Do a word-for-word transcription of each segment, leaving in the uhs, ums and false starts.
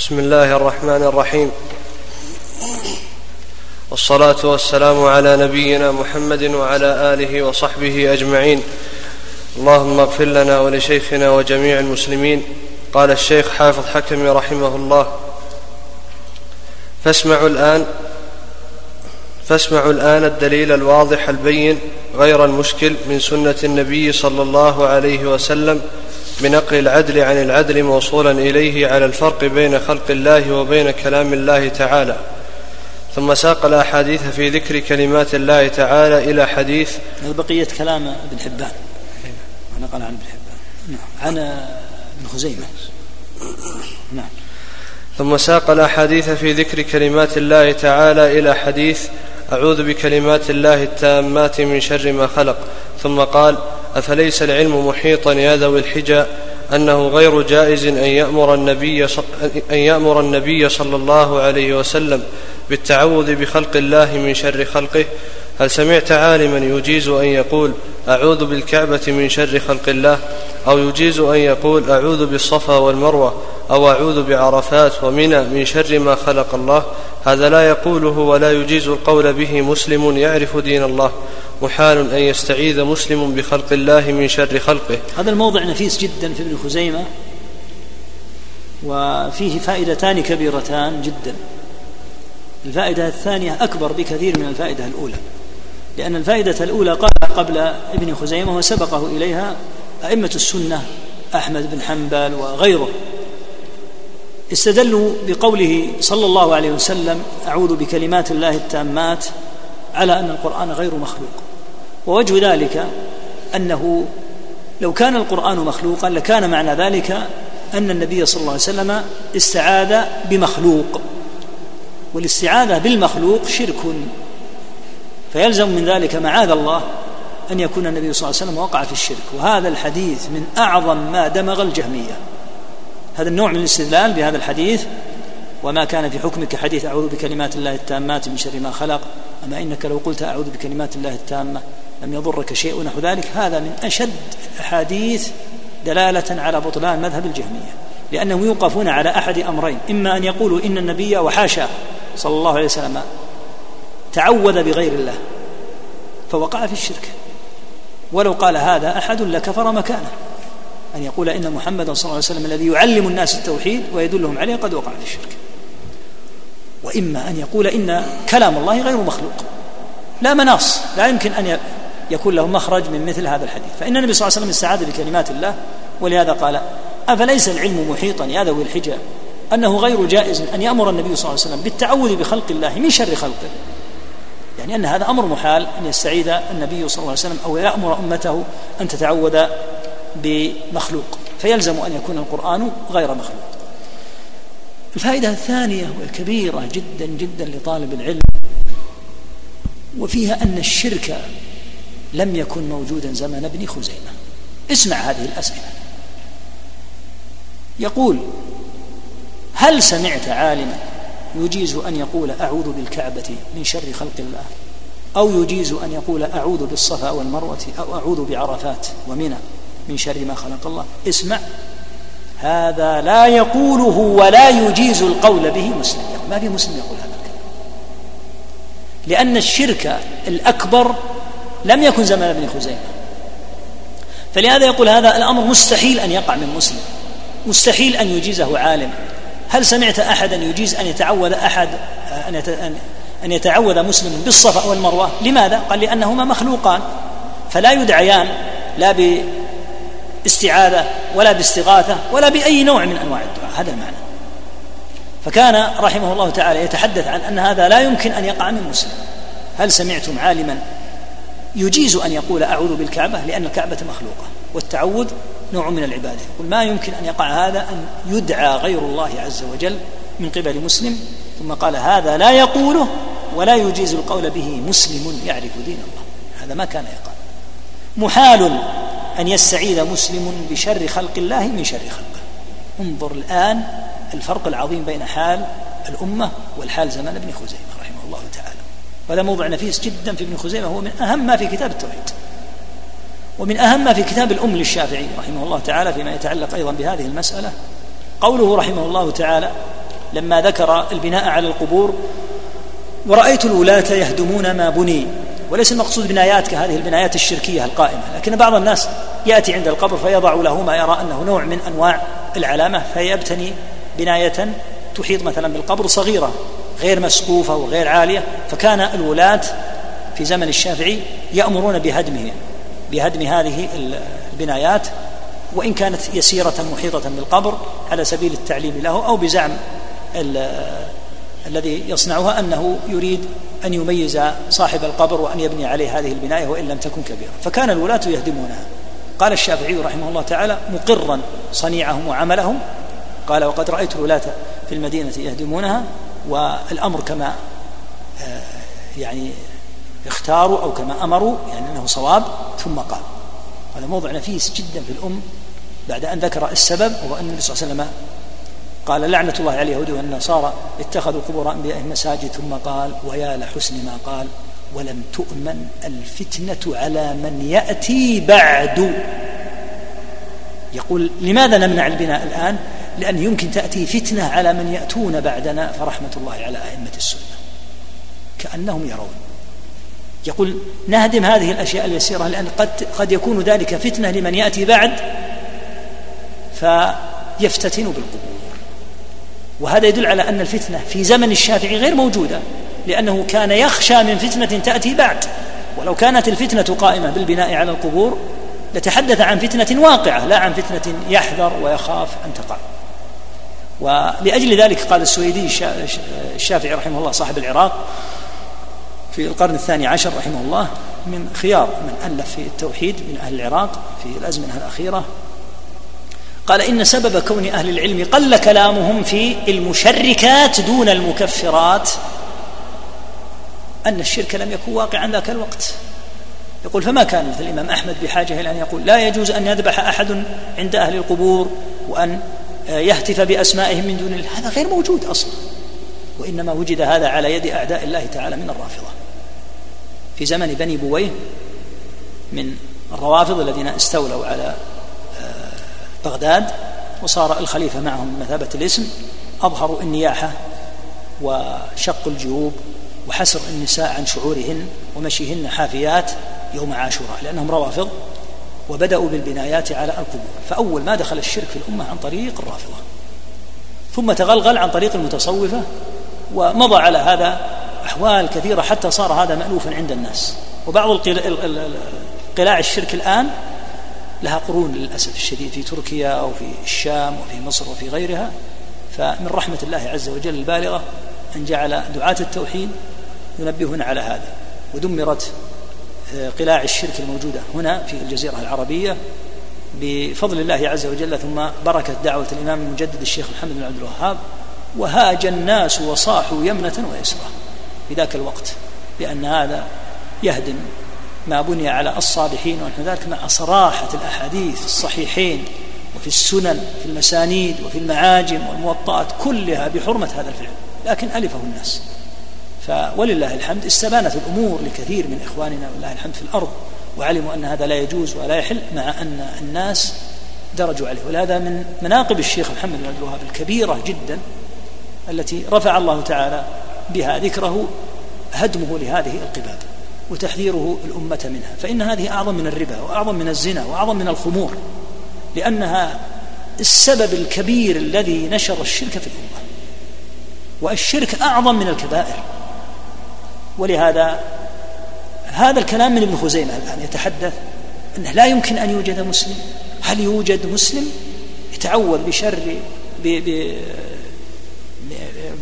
بسم الله الرحمن الرحيم، والصلاة والسلام على نبينا محمد وعلى آله وصحبه أجمعين. اللهم اغفر لنا ولشيخنا وجميع المسلمين. قال الشيخ حافظ حكم رحمه الله: فاسمعوا الآن فاسمعوا الآن الدليل الواضح البين غير المشكل من سنة النبي صلى الله عليه وسلم بنقل العدل عن العدل موصولا إليه على الفرق بين خلق الله وبين كلام الله تعالى. ثم ساق الأحاديث في ذكر كلمات الله تعالى إلى حديث بقية كلام ابن حبان، نقل عن ابن حبان عن ابن خزيمة. نعم. ثم ساق الأحاديث في ذكر كلمات الله تعالى إلى حديث: أعوذ بكلمات الله التامات من شر ما خلق. ثم قال: أفليس العلم محيطا يا ذوي الحجى أنه غير جائز أن يأمر النبي أن يأمر النبي صلى الله عليه وسلم بالتعوذ بخلق الله من شر خلقه؟ هل سمعت عالما يجيز أن يقول أعوذ بالكعبة من شر خلق الله، أو يجيز أن يقول أعوذ بالصفا والمروة، أو أعوذ بعرفات ومنى من شر ما خلق الله؟ هذا لا يقوله ولا يجيز القول به مسلم يعرف دين الله. محال أن يستعيذ مسلم بخلق الله من شر خلقه. هذا الموضع نفيس جدا في ابن خزيمة، وفيه فائدتان كبيرتان جدا. الفائدة الثانية أكبر بكثير من الفائدة الأولى، لأن الفائدة الأولى قالها قبل ابن خزيمة وسبقه إليها أئمة السنة أحمد بن حنبل وغيره، استدلوا بقوله صلى الله عليه وسلم أعوذ بكلمات الله التامات على أن القرآن غير مخلوق. ووجه ذلك أنه لو كان القرآن مخلوقا لكان معنى ذلك أن النبي صلى الله عليه وسلم استعاذ بمخلوق، والاستعاذة بالمخلوق شرك، فيلزم من ذلك معاذ الله أن يكون النبي صلى الله عليه وسلم وقع في الشرك. وهذا الحديث من أعظم ما دمغ الجهمية، هذا النوع من الاستدلال بهذا الحديث: وما كان في حكمك حديث أعوذ بكلمات الله التامات من شر ما خلق، أما إنك لو قلت أعوذ بكلمات الله التامة لم يضرك شيء نحو ذلك. هذا من أشد الأحاديث دلالة على بطلان مذهب الجهمية، لأنهم يوقفون على أحد أمرين: إما أن يقولوا إن النبي وحاشا صلى الله عليه وسلم تعوذ بغير الله فوقع في الشرك، ولو قال هذا أحد لكفر مكانه، أن يقول إن محمدا صلى الله عليه وسلم الذي يعلم الناس التوحيد ويدلهم عليه قد وقع في الشرك. وإما أن يقول إن كلام الله غير مخلوق، لا مناص، لا يمكن أن يكون له مخرج من مثل هذا الحديث، فإن النبي صلى الله عليه وسلم استعاذ بكلمات الله. ولهذا قال: أفليس العلم محيطا يا ذوي الحجى أنه غير جائز أن يأمر النبي صلى الله عليه وسلم بالتعوذ بخلق الله من شر خلقه، يعني أن هذا أمر محال أن يستعيذ النبي صلى الله عليه وسلم أو يأمر أمته أن تتعوذ بمخلوق، فيلزم أن يكون القرآن غير مخلوق. الفائدة الثانية والكبيرة جدا جدا لطالب العلم، وفيها أن الشرك لم يكن موجودا زمن ابن خزيمة. اسمع هذه الأسئلة. يقول: هل سمعت عالما يجيز أن يقول أعوذ بالكعبة من شر خلق الله، أو يجيز أن يقول أعوذ بالصفا والمروة، أو أعوذ بعرفات ومنى من شر ما خلق الله؟ اسمع، هذا لا يقوله ولا يجيز القول به مسلم، ما في مسلم يقول هذا الكلام، لأن الشرك الأكبر لم يكن زمن ابن خزيمة. فلهذا يقول هذا الأمر مستحيل أن يقع من مسلم، مستحيل أن يجيزه عالم. هل سمعت أحدا يجيز أن يتعوذ أحد أن يتعوذ مسلم بالصفا والمروة؟ لماذا؟ قال: لأنهما مخلوقان فلا يدعيان لا باستعاذة ولا باستغاثة ولا بأي نوع من أنواع الدعاء. هذا المعنى. فكان رحمه الله تعالى يتحدث عن أن هذا لا يمكن أن يقع من مسلم. هل سمعتم عالما يجيز أن يقول أعوذ بالكعبة؟ لأن الكعبة مخلوقة والتعوذ نوع من العبادة. وما يمكن أن يقع هذا أن يدعى غير الله عز وجل من قبل مسلم. ثم قال: هذا لا يقوله ولا يجيز القول به مسلم يعرف دين الله. هذا ما كان يقع. محال أن يستعيذ مسلم بشر خلق الله من شر خلقه. انظر الآن الفرق العظيم بين حال الأمة والحال زمان ابن خزيمة رحمه الله تعالى. وهذا موضوع نفيس جدا في ابن خزيمة، هو من أهم ما في كتاب التوحيد، ومن أهم ما في كتاب الأم للشافعي رحمه الله تعالى فيما يتعلق أيضا بهذه المسألة قوله رحمه الله تعالى: لما ذكر البناء على القبور: ورأيت الولاة يهدمون ما بني. وليس المقصود بنايات كهذه البنايات الشركية القائمة، لكن بعض الناس يأتي عند القبر فيضع له ما يرى أنه نوع من أنواع العلامة، فيبتني بناية تحيط مثلا بالقبر، صغيرة غير مسقوفة وغير عالية. فكان الولاة في زمن الشافعي يأمرون بهدمه بهدم هذه البنايات، وإن كانت يسيرة محيطة بالقبر على سبيل التعليم له، أو بزعم الذي يصنعها أنه يريد أن يميز صاحب القبر وأن يبني عليه هذه البناية وإن لم تكن كبيرة. فكان الولاة يهدمونها. قال الشافعي رحمه الله تعالى مقرا صنيعهم وعملهم، قال: وقد رأيت الولاة في المدينة يهدمونها. والأمر كما يعني اختاروا أو كما أمروا، يعني أنه صواب. ثم قال، هذا موضع نفيس جدا في الأم، بعد أن ذكر السبب هو أن النبي صلى الله عليه وسلم قال: لعنة الله على اليهود والنصارى اتخذوا قبور أنبيائهم مساجد. ثم قال: ويا لحسن ما قال، ولم تؤمن الفتنة على من يأتي بعد. يقول: لماذا نمنع البناء الآن؟ لأن يمكن تأتي فتنة على من يأتون بعدنا، فرحمة الله على أئمة السنة كأنهم يرون. يقول: نهدم هذه الأشياء اليسيرة لأن قد, قد يكون ذلك فتنة لمن يأتي بعد فيفتتن بالقبور. وهذا يدل على أن الفتنة في زمن الشافعي غير موجودة، لأنه كان يخشى من فتنة تأتي بعد. ولو كانت الفتنة قائمة بالبناء على القبور لتحدث عن فتنة واقعة، لا عن فتنة يحذر ويخاف أن تقع. ولأجل ذلك قال السويدي الشافعي رحمه الله صاحب العراق في القرن الثاني عشر رحمه الله، من خيار من ألف في التوحيد من أهل العراق في الأزمنة الأخيرة، قال: إن سبب كون أهل العلم قل كلامهم في المشركات دون المكفرات أن الشرك لم يكن واقعا ذاك الوقت. يقول: فما كان مثل الإمام أحمد بحاجة إلى أن يقول: لا يجوز أن يذبح أحد عند أهل القبور وأن يهتف بأسمائهم من دون الله، هذا غير موجود أصلا. وإنما وجد هذا على يد أعداء الله تعالى من الرافضة في زمن بني بويه، من الروافض الذين استولوا على بغداد، وصار الخليفة معهم بمثابة الاسم. أظهروا النياحة وشق الجيوب وحسر النساء عن شعورهن ومشيهن حافيات يوم عاشوراء، لأنهم روافض، وبدأوا بالبنايات على القبور. فأول ما دخل الشرك في الأمة عن طريق الرافضة، ثم تغلغل عن طريق المتصوفة، ومضى على هذا أحوال كثيرة حتى صار هذا مألوفا عند الناس. وبعض قلاع الشرك الآن لها قرون للأسف الشديد، في تركيا وفي الشام وفي مصر وفي غيرها. فمن رحمة الله عز وجل البالغة أن جعل دعاة التوحيد ينبهون على هذا، ودمرت قلاع الشرك الموجودة هنا في الجزيرة العربية بفضل الله عز وجل، ثم بركة دعوة الإمام المجدد الشيخ محمد بن عبد الوهاب. وهاج الناس وصاحوا يمنة ويسرة في ذاك الوقت بأن هذا يهدم ما بني على الصالحين ونحن ذلك، مع صراحة الأحاديث الصحيحين وفي السنن في المسانيد وفي المعاجم والموطئات كلها بحرمة هذا الفعل، لكن ألفه الناس. فولله الحمد استبانت الأمور لكثير من إخواننا والله الحمد في الأرض، وعلموا أن هذا لا يجوز ولا يحل، مع أن الناس درجوا عليه. ولهذا من مناقب الشيخ محمد بن عبد الوهاب الكبيرة جدا التي رفع الله تعالى بها ذكره هدمه لهذه القباب وتحذيره الأمة منها. فإن هذه أعظم من الربا وأعظم من الزنا وأعظم من الخمور، لأنها السبب الكبير الذي نشر الشرك في الأمة، والشرك أعظم من الكبائر. ولهذا هذا الكلام من ابن خزيمة الآن يتحدث أنه لا يمكن أن يوجد مسلم. هل يوجد مسلم يتعوذ بشر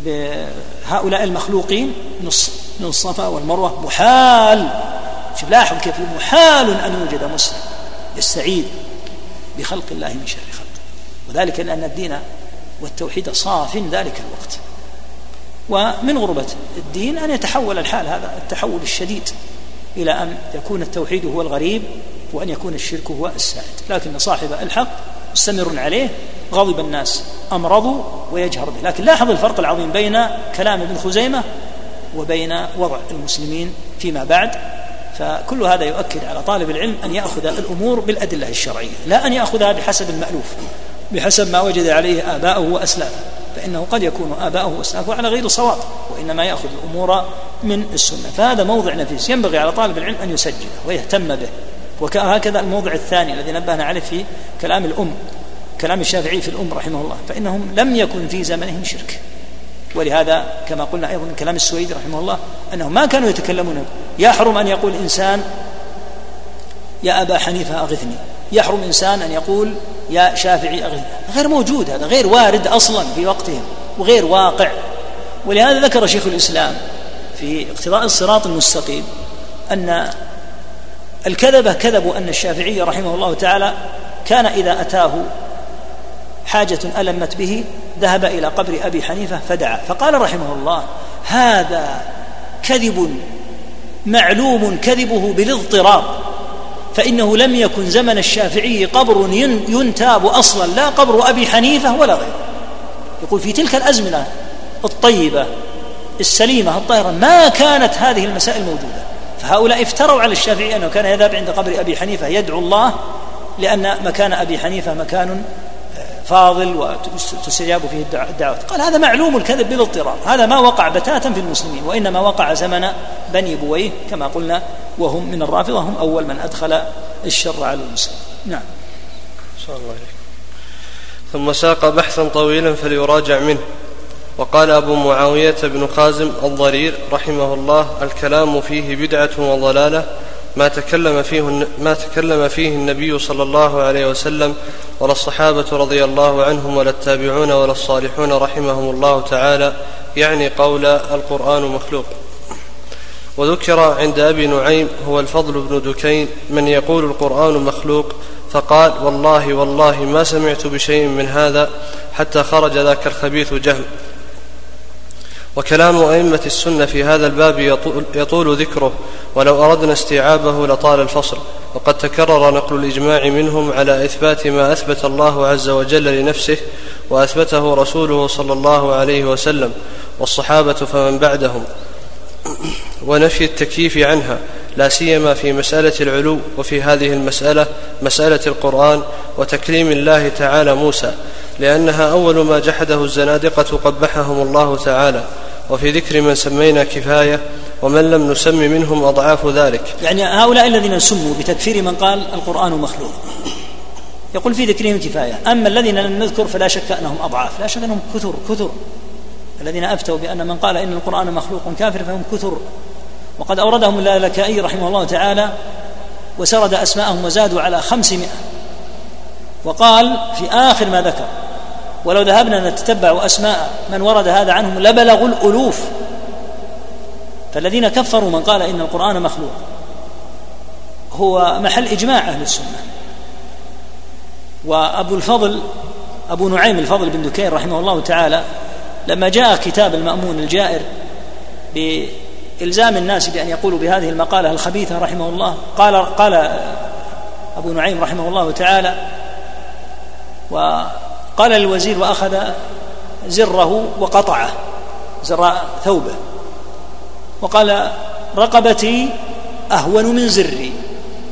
بهؤلاء المخلوقين من الصفا والمروة؟ محال. شوف، لاحظ كيف محال أن يوجد مسلم يستعيد بخلق الله من شر خلقه، وذلك لأن الدين والتوحيد صاف ذلك الوقت. ومن غربة الدين أن يتحول الحال هذا التحول الشديد إلى أن يكون التوحيد هو الغريب وأن يكون الشرك هو السائد. لكن صاحب الحق مستمر عليه، غضب الناس أمرضوا ويجهر به. لكن لاحظ الفرق العظيم بين كلام ابن خزيمة وبين وضع المسلمين فيما بعد. فكل هذا يؤكد على طالب العلم أن يأخذ الأمور بالأدلة الشرعية، لا أن يأخذها بحسب المألوف، بحسب ما وجد عليه آباؤه وأسلافه. فإنه قد يكون آباؤه وأسلافه على غير صواب، وإنما يأخذ الأمور من السنة. فهذا موضع نفيس ينبغي على طالب العلم أن يسجله ويهتم به. وهكذا الموضع الثاني الذي نبهنا عليه في كلام الأم، كلام الشافعي في الأم رحمه الله، فإنهم لم يكن في زمنهم شرك، ولهذا كما قلنا أيضا من كلام السويدي رحمه الله أنهم ما كانوا يتكلمون. يحرم أن يقول إنسان يا أبا حنيفة أغثني، يحرم إنسان أن يقول يا شافعي أغثني، غير موجود، هذا غير وارد أصلا في وقتهم وغير واقع. ولهذا ذكر شيخ الإسلام في اقتضاء الصراط المستقيم أن الكذبة كذبوا أن الشافعي رحمه الله تعالى كان إذا أتاه حاجة ألمت به ذهب إلى قبر أبي حنيفة فدعا، فقال رحمه الله هذا كذب معلوم كذبه بالاضطراب، فإنه لم يكن زمن الشافعي قبر ينتاب أصلا، لا قبر أبي حنيفة ولا غيره. يقول في تلك الأزمنة الطيبة السليمة الطاهرة ما كانت هذه المسائل موجودة، فهؤلاء افتروا على الشافعي أنه كان يذهب عند قبر أبي حنيفة يدعو الله، لأن مكان أبي حنيفة مكان فاضل وتستجاب فيه الدعوات. قال هذا معلوم الكذب بالاضطرار، هذا ما وقع بتاتا في المسلمين، وإنما وقع زمن بني بويه كما قلنا، وهم من الرافضة، هم أول من أدخل الشر على المسلمين. نعم. صلى الله عليه. ثم ساق بحثا طويلا فليراجع منه. وقال أبو معاوية بن خازم الضرير رحمه الله: الكلام فيه بدعة وضلالة، ما تكلم فيه ما تكلم فيه النبي صلى الله عليه وسلم ولا الصحابة رضي الله عنهم ولا التابعون ولا الصالحون رحمهم الله تعالى، يعني قول القرآن مخلوق. وذكر عند أبي نعيم هو الفضل بن دكين من يقول القرآن مخلوق، فقال: والله والله ما سمعت بشيء من هذا حتى خرج ذاك الخبيث جهم. وكلام أئمة السنة في هذا الباب يطول, يطول ذكره، ولو أردنا استيعابه لطال الفصل. وقد تكرر نقل الإجماع منهم على إثبات ما أثبت الله عز وجل لنفسه وأثبته رسوله صلى الله عليه وسلم والصحابة فمن بعدهم، ونفي التكييف عنها، لا سيما في مسألة العلو، وفي هذه المسألة مسألة القرآن وتكليم الله تعالى موسى، لأنها أول ما جحده الزنادقة قبحهم الله تعالى. وفي ذكر من سمينا كفاية، ومن لم نسم منهم أضعاف ذلك. يعني هؤلاء الذين سموا بتكفير من قال القرآن مخلوق، يقول في ذكرهم كفاية. أما الذين لم نذكر فلا شك أنهم أضعاف، لا شك أنهم كثر كثر الذين أفتوا بأن من قال إن القرآن مخلوق كافر، فهم كثر. وقد أوردهم اللكائي رحمه الله تعالى وسرد أسماءهم وزادوا على خمسمائة، وقال في آخر ما ذكر: ولو ذهبنا نتتبع أسماء من ورد هذا عنهم لبلغوا الألوف. فالذين كفروا من قال إن القرآن مخلوق هو محل إجماع أهل السنة. وأبو الفضل أبو نعيم الفضل بن دكين رحمه الله تعالى لما جاء كتاب المأمون الجائر بإلزام الناس بأن يقولوا بهذه المقالة الخبيثة رحمه الله، قال, قال أبو نعيم رحمه الله تعالى و قال للوزير وأخذ زره وقطعه، زر ثوبه، وقال: رقبتي أهون من زري،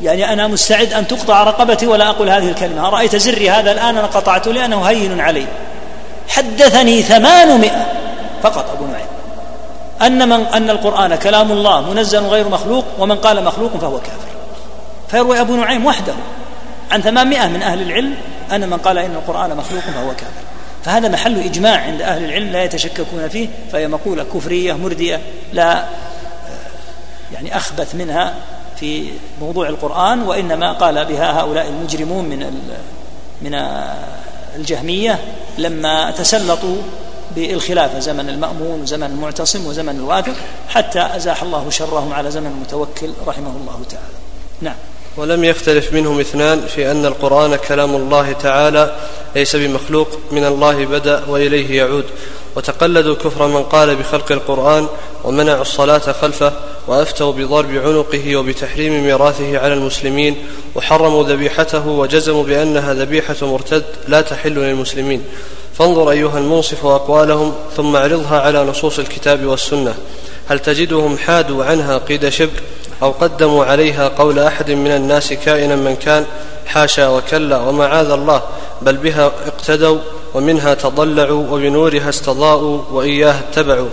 يعني أنا مستعد أن تقطع رقبتي ولا أقول هذه الكلمة، رأيت زري هذا الآن أنا قطعته لأنه هين علي. حدثني ثمانمائة فقط أبو نعيم أن, من أن القرآن كلام الله منزل غير مخلوق، ومن قال مخلوق فهو كافر. فيروي أبو نعيم وحده عن ثمانمائة من أهل العلم أن من قال إن القرآن مخلوق فهو كافر. فهذا محل إجماع عند أهل العلم لا يتشككون فيه، فهي مقولة كفرية مردية لا يعني أخبث منها في موضوع القرآن، وإنما قال بها هؤلاء المجرمون من من الجهمية لما تسلطوا بالخلافة زمن المأمون وزمن المعتصم وزمن الواثق، حتى أزاح الله شرهم على زمن المتوكل رحمه الله تعالى. نعم. ولم يختلف منهم اثنان في أن القرآن كلام الله تعالى ليس بمخلوق، من الله بدأ وإليه يعود. وتقلدوا كفر من قال بخلق القرآن، ومنعوا الصلاة خلفه، وأفتوا بضرب عنقه وبتحريم ميراثه على المسلمين، وحرموا ذبيحته، وجزموا بأنها ذبيحة مرتد لا تحل للمسلمين. فانظر أيها المنصف أقوالهم، ثم اعرضها على نصوص الكتاب والسنة، هل تجدهم حادوا عنها قيد شبك، أو قدموا عليها قول أحد من الناس كائنا من كان؟ حاشا وكلا ومعاذ الله، بل بها اقتدوا ومنها تضلعوا وبنورها استضاءوا وإياها اتبعوا،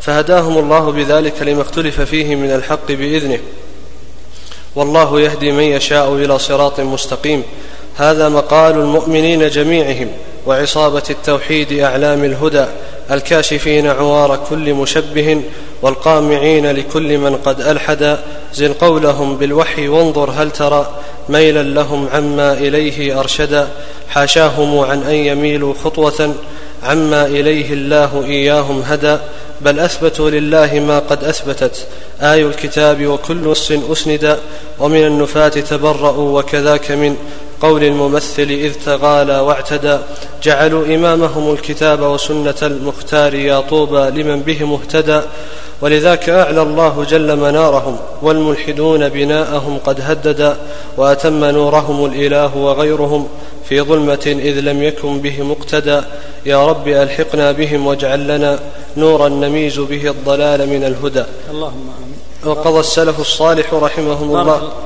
فهداهم الله بذلك لما اختلف فيه من الحق بإذنه، والله يهدي من يشاء إلى صراط مستقيم. هذا مقال المؤمنين جميعهم وعصابة التوحيد أعلام الهدى، الكاشفين عوار كل مشبه والقامعين لكل من قد ألحد، زن قولهم بالوحي وانظر هل ترى ميلا لهم عما إليه أرشدا، حاشاهم عن أن يميلوا خطوة عما إليه الله إياهم هدى، بل أثبتوا لله ما قد أثبتت آي الكتاب وكل نص أسندا، ومن النفاة تبرأوا وكذاك من قول الممثل إذ تغالى واعتدى، جعلوا إمامهم الكتاب وسنة المختار يا طوبى لمن بهم اهتدى، ولذاك أعلى الله جل منارهم والملحدون بناءهم قد هددا، وأتم نورهم الإله وغيرهم في ظلمة إذ لم يكن بهم اقتدى، يا رب ألحقنا بهم واجعل لنا نورا نميز به الضلال من الهدى، اللهم آمين. وقضى السلف الصالح رحمهم الله.